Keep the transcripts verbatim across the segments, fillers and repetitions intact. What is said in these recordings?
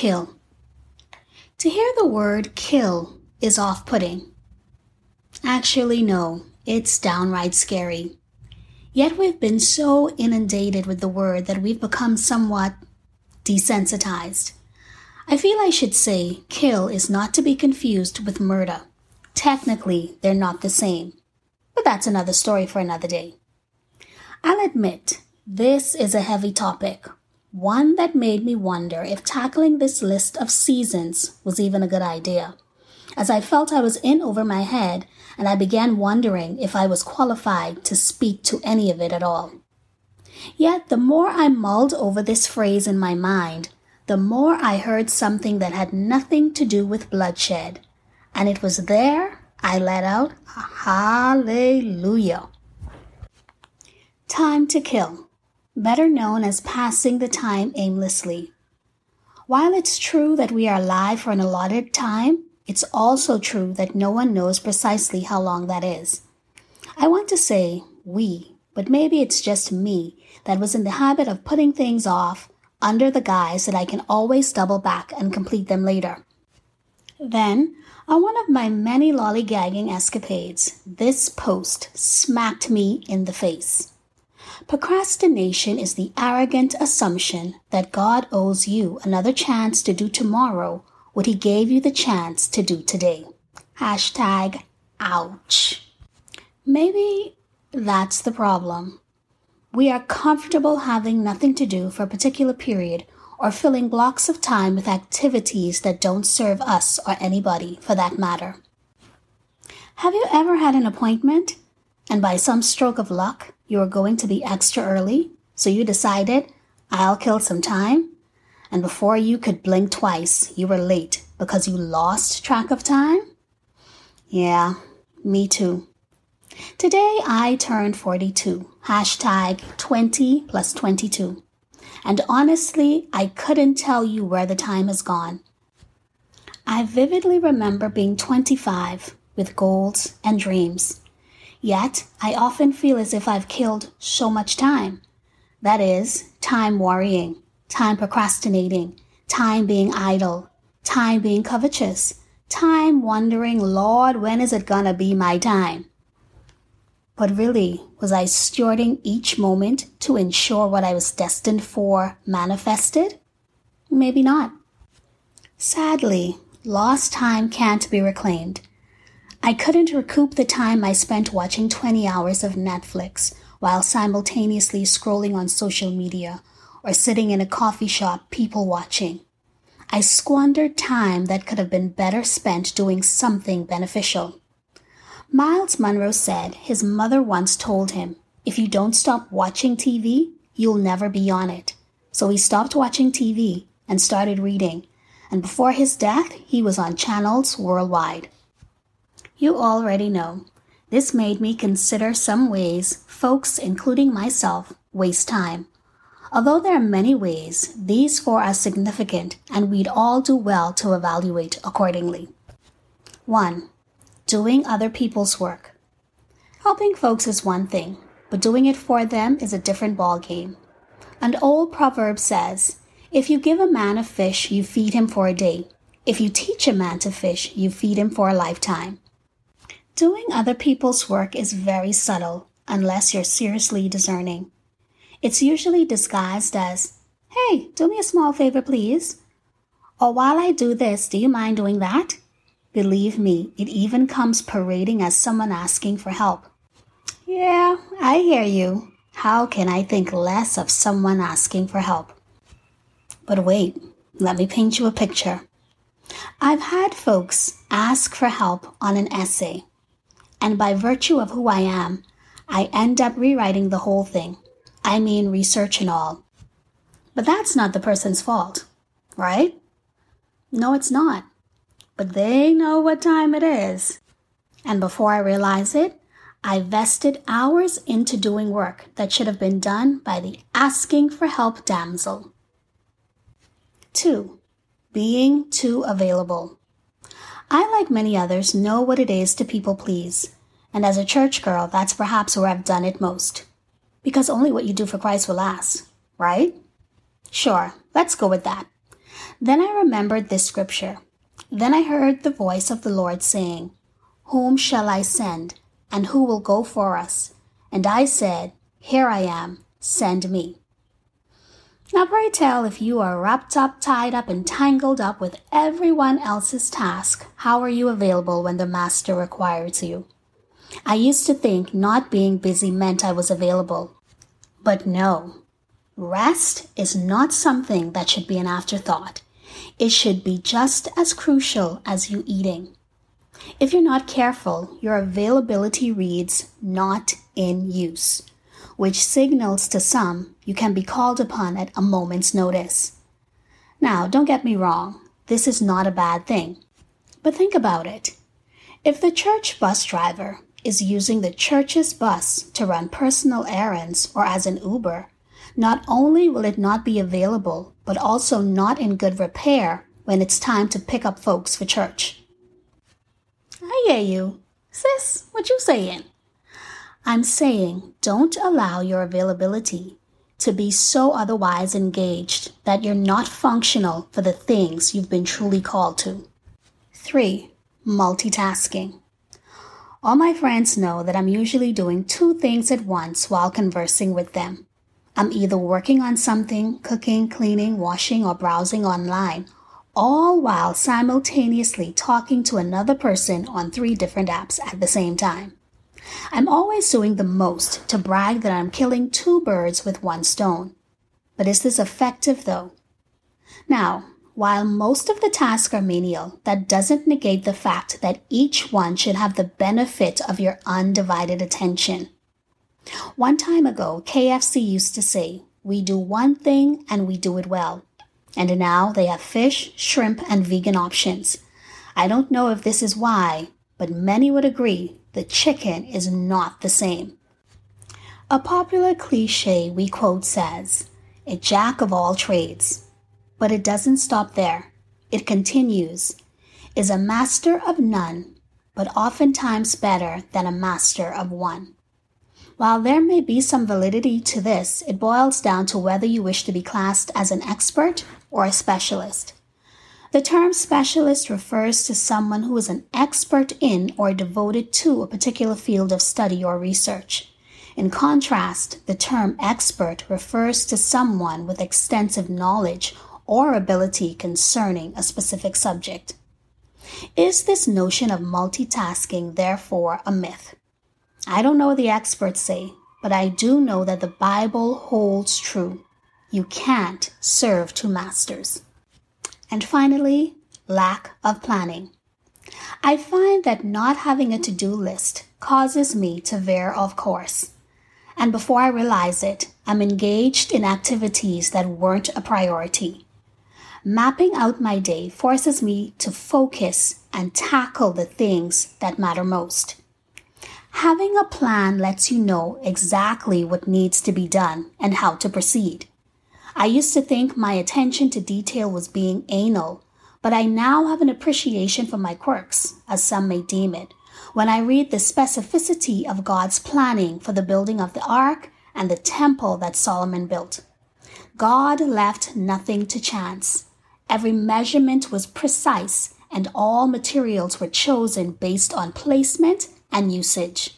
kill. To hear the word kill is off-putting. Actually, no, it's downright scary. Yet we've been so inundated with the word that we've become somewhat desensitized. I feel I should say kill is not to be confused with murder. Technically, they're not the same. But that's another story for another day. I'll admit, this is a heavy topic. One that made me wonder if tackling this list of seasons was even a good idea, as I felt I was in over my head and I began wondering if I was qualified to speak to any of it at all. Yet the more I mulled over this phrase in my mind, the more I heard something that had nothing to do with bloodshed, and it was there I let out a hallelujah. Time to kill. Better known as passing the time aimlessly. While it's true that we are alive for an allotted time, it's also true that no one knows precisely how long that is. I want to say we, but maybe it's just me that was in the habit of putting things off under the guise that I can always double back and complete them later. Then, on one of my many lollygagging escapades, this post smacked me in the face. Procrastination is the arrogant assumption that God owes you another chance to do tomorrow what he gave you the chance to do today. Hashtag ouch. Maybe that's the problem. We are comfortable having nothing to do for a particular period or filling blocks of time with activities that don't serve us or anybody for that matter. Have you ever had an appointment? And by some stroke of luck, you were going to be extra early, so you decided, I'll kill some time. And before you could blink twice, you were late because you lost track of time? Yeah, me too. Today, I turned forty-two, hashtag twenty plus twenty-two. And honestly, I couldn't tell you where the time has gone. I vividly remember being twenty-five with goals and dreams. Yet, I often feel as if I've killed so much time. That is, time worrying, time procrastinating, time being idle, time being covetous, time wondering, Lord, when is it gonna be my time? But really, was I stewarding each moment to ensure what I was destined for manifested? Maybe not. Sadly, lost time can't be reclaimed. I couldn't recoup the time I spent watching twenty hours of Netflix while simultaneously scrolling on social media or sitting in a coffee shop people watching. I squandered time that could have been better spent doing something beneficial. Miles Monroe said his mother once told him, if you don't stop watching T V, you'll never be on it. So he stopped watching T V and started reading, and before his death, he was on channels worldwide. You already know. This made me consider some ways folks, including myself, waste time. Although there are many ways, these four are significant and we'd all do well to evaluate accordingly. one. Doing other people's work. Helping folks is one thing, but doing it for them is a different ballgame. An old proverb says, if you give a man a fish, you feed him for a day. If you teach a man to fish, you feed him for a lifetime. Doing other people's work is very subtle, unless you're seriously discerning. It's usually disguised as, hey, do me a small favor, please. Or while I do this, do you mind doing that? Believe me, it even comes parading as someone asking for help. Yeah, I hear you. How can I think less of someone asking for help? But wait, let me paint you a picture. I've had folks ask for help on an essay. And by virtue of who I am, I end up rewriting the whole thing. I mean research and all. But that's not the person's fault, right? No, it's not. But they know what time it is. And before I realize it, I vested hours into doing work that should have been done by the asking for help damsel. two. Being too available. I, like many others, know what it is to people please, and as a church girl, that's perhaps where I've done it most. Because only what you do for Christ will last, right? Sure, let's go with that. Then I remembered this scripture. Then I heard the voice of the Lord saying, Whom shall I send, and who will go for us? And I said, Here I am, send me. Now pray tell, if you are wrapped up, tied up, and tangled up with everyone else's task, how are you available when the Master requires you? I used to think not being busy meant I was available. But no, rest is not something that should be an afterthought. It should be just as crucial as you eating. If you're not careful, your availability reads not in use, which signals to some you can be called upon at a moment's notice. Now, don't get me wrong, this is not a bad thing. But think about it. If the church bus driver is using the church's bus to run personal errands or as an Uber, not only will it not be available, but also not in good repair when it's time to pick up folks for church. I hear you. Sis, what you saying? I'm saying don't allow your availability to be so otherwise engaged that you're not functional for the things you've been truly called to. Three, multitasking. All my friends know that I'm usually doing two things at once while conversing with them. I'm either working on something, cooking, cleaning, washing, or browsing online, all while simultaneously talking to another person on three different apps at the same time. I'm always doing the most to brag that I'm killing two birds with one stone. But is this effective, though? Now, while most of the tasks are menial, that doesn't negate the fact that each one should have the benefit of your undivided attention. One time ago, K F C used to say, we do one thing and we do it well. And now they have fish, shrimp, and vegan options. I don't know if this is why, but many would agree the chicken is not the same. A popular cliche we quote says, a jack of all trades. But it doesn't stop there. It continues, is a master of none, but oftentimes better than a master of one. While there may be some validity to this, it boils down to whether you wish to be classed as an expert or a specialist. The term specialist refers to someone who is an expert in or devoted to a particular field of study or research. In contrast, the term expert refers to someone with extensive knowledge or ability concerning a specific subject. Is this notion of multitasking therefore a myth? I don't know what the experts say, but I do know that the Bible holds true. You can't serve two masters. And finally, lack of planning. I find that not having a to-do list causes me to veer off course. And before I realize it, I'm engaged in activities that weren't a priority. Mapping out my day forces me to focus and tackle the things that matter most. Having a plan lets you know exactly what needs to be done and how to proceed. I used to think my attention to detail was being anal, but I now have an appreciation for my quirks, as some may deem it, when I read the specificity of God's planning for the building of the ark and the temple that Solomon built. God left nothing to chance. Every measurement was precise, and all materials were chosen based on placement and usage.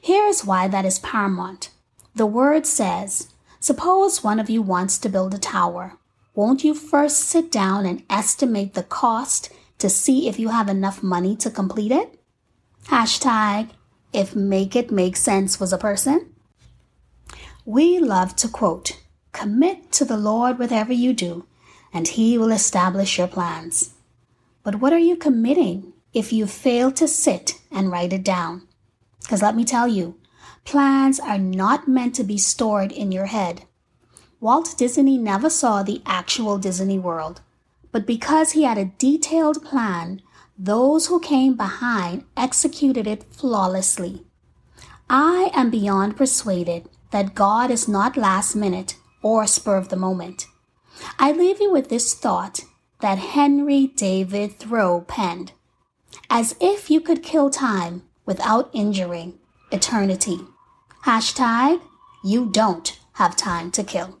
Here is why that is paramount. The word says, suppose one of you wants to build a tower. Won't you first sit down and estimate the cost to see if you have enough money to complete it? Hashtag, if make it make sense was a person. We love to quote, commit to the Lord whatever you do, and He will establish your plans. But what are you committing if you fail to sit and write it down? Because let me tell you, plans are not meant to be stored in your head. Walt Disney never saw the actual Disney World, but because he had a detailed plan, those who came behind executed it flawlessly. I am beyond persuaded that God is not last minute or spur of the moment. I leave you with this thought that Henry David Thoreau penned, as if you could kill time without injuring eternity. Hashtag, you don't have time to kill.